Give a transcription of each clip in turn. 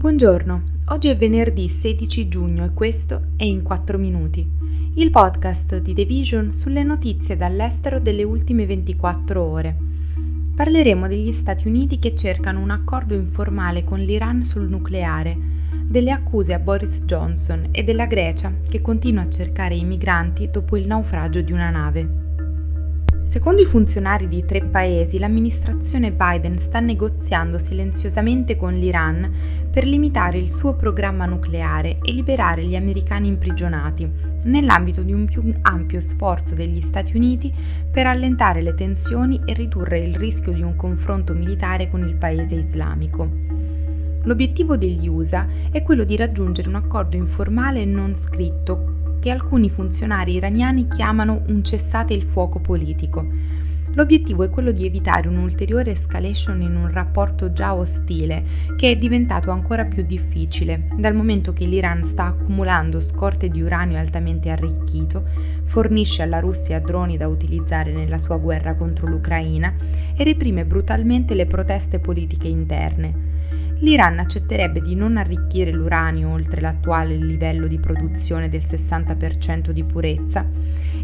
Buongiorno, oggi è venerdì 16 giugno e questo è In 4 Minuti, il podcast di The Vision sulle notizie dall'estero delle ultime 24 ore. Parleremo degli Stati Uniti che cercano un accordo informale con l'Iran sul nucleare, delle accuse a Boris Johnson e della Grecia che continua a cercare i migranti dopo il naufragio di una nave. Secondo i funzionari di 3 paesi, l'amministrazione Biden sta negoziando silenziosamente con l'Iran per limitare il suo programma nucleare e liberare gli americani imprigionati, nell'ambito di un più ampio sforzo degli Stati Uniti per allentare le tensioni e ridurre il rischio di un confronto militare con il paese islamico. L'obiettivo degli USA è quello di raggiungere un accordo informale e non scritto, che alcuni funzionari iraniani chiamano un cessate il fuoco politico. L'obiettivo è quello di evitare un'ulteriore escalation in un rapporto già ostile, che è diventato ancora più difficile, dal momento che l'Iran sta accumulando scorte di uranio altamente arricchito, fornisce alla Russia droni da utilizzare nella sua guerra contro l'Ucraina e reprime brutalmente le proteste politiche interne. L'Iran accetterebbe di non arricchire l'uranio oltre l'attuale livello di produzione del 60% di purezza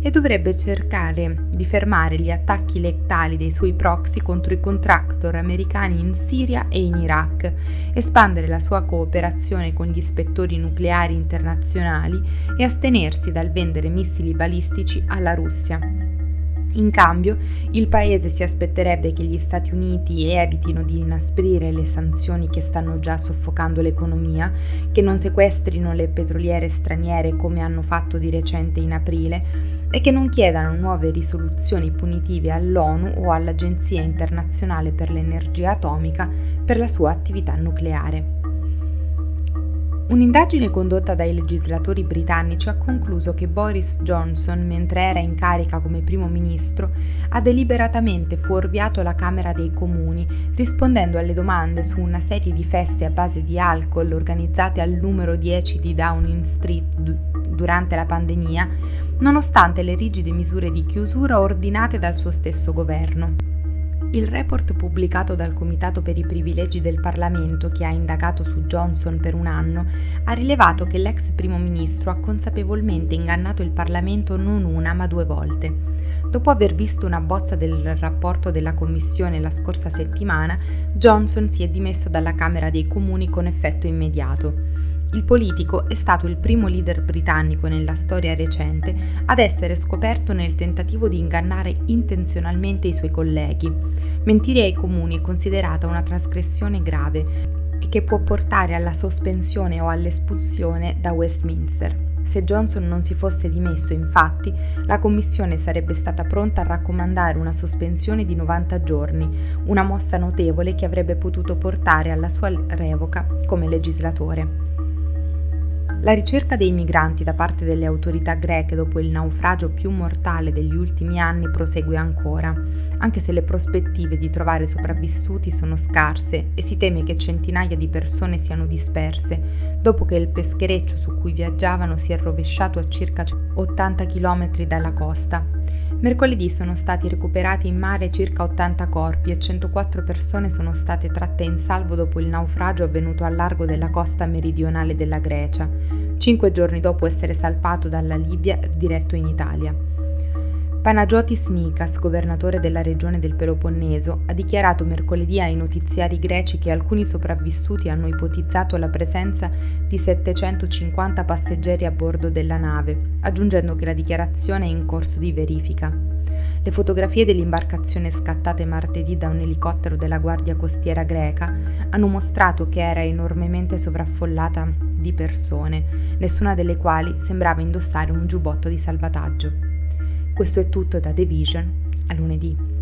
e dovrebbe cercare di fermare gli attacchi letali dei suoi proxy contro i contractor americani in Siria e in Iraq, espandere la sua cooperazione con gli ispettori nucleari internazionali e astenersi dal vendere missili balistici alla Russia. In cambio, il paese si aspetterebbe che gli Stati Uniti evitino di inasprire le sanzioni che stanno già soffocando l'economia, che non sequestrino le petroliere straniere come hanno fatto di recente in aprile e che non chiedano nuove risoluzioni punitive all'ONU o all'Agenzia Internazionale per l'Energia Atomica per la sua attività nucleare. Un'indagine condotta dai legislatori britannici ha concluso che Boris Johnson, mentre era in carica come primo ministro, ha deliberatamente fuorviato la Camera dei Comuni, rispondendo alle domande su una serie di feste a base di alcol organizzate al numero 10 di Downing Street durante la pandemia, nonostante le rigide misure di chiusura ordinate dal suo stesso governo. Il report pubblicato dal Comitato per i privilegi del Parlamento, che ha indagato su Johnson per un anno, ha rilevato che l'ex primo ministro ha consapevolmente ingannato il Parlamento non una ma 2 volte. Dopo aver visto una bozza del rapporto della Commissione la scorsa settimana, Johnson si è dimesso dalla Camera dei Comuni con effetto immediato. Il politico è stato il primo leader britannico nella storia recente ad essere scoperto nel tentativo di ingannare intenzionalmente i suoi colleghi. Mentire ai comuni è considerata una trasgressione grave e che può portare alla sospensione o all'espulsione da Westminster. Se Johnson non si fosse dimesso, infatti, la Commissione sarebbe stata pronta a raccomandare una sospensione di 90 giorni, una mossa notevole che avrebbe potuto portare alla sua revoca come legislatore. La ricerca dei migranti da parte delle autorità greche dopo il naufragio più mortale degli ultimi anni prosegue ancora, anche se le prospettive di trovare sopravvissuti sono scarse e si teme che centinaia di persone siano disperse, dopo che il peschereccio su cui viaggiavano si è rovesciato a circa 80 km dalla costa. Mercoledì sono stati recuperati in mare circa 80 corpi e 104 persone sono state tratte in salvo dopo il naufragio avvenuto al largo della costa meridionale della Grecia, 5 giorni dopo essere salpato dalla Libia diretto in Italia. Panagiotis Nikas, governatore della regione del Peloponneso, ha dichiarato mercoledì ai notiziari greci che alcuni sopravvissuti hanno ipotizzato la presenza di 750 passeggeri a bordo della nave, aggiungendo che la dichiarazione è in corso di verifica. Le fotografie dell'imbarcazione scattate martedì da un elicottero della Guardia Costiera greca hanno mostrato che era enormemente sovraffollata di persone, nessuna delle quali sembrava indossare un giubbotto di salvataggio. Questo è tutto da The Vision, a lunedì.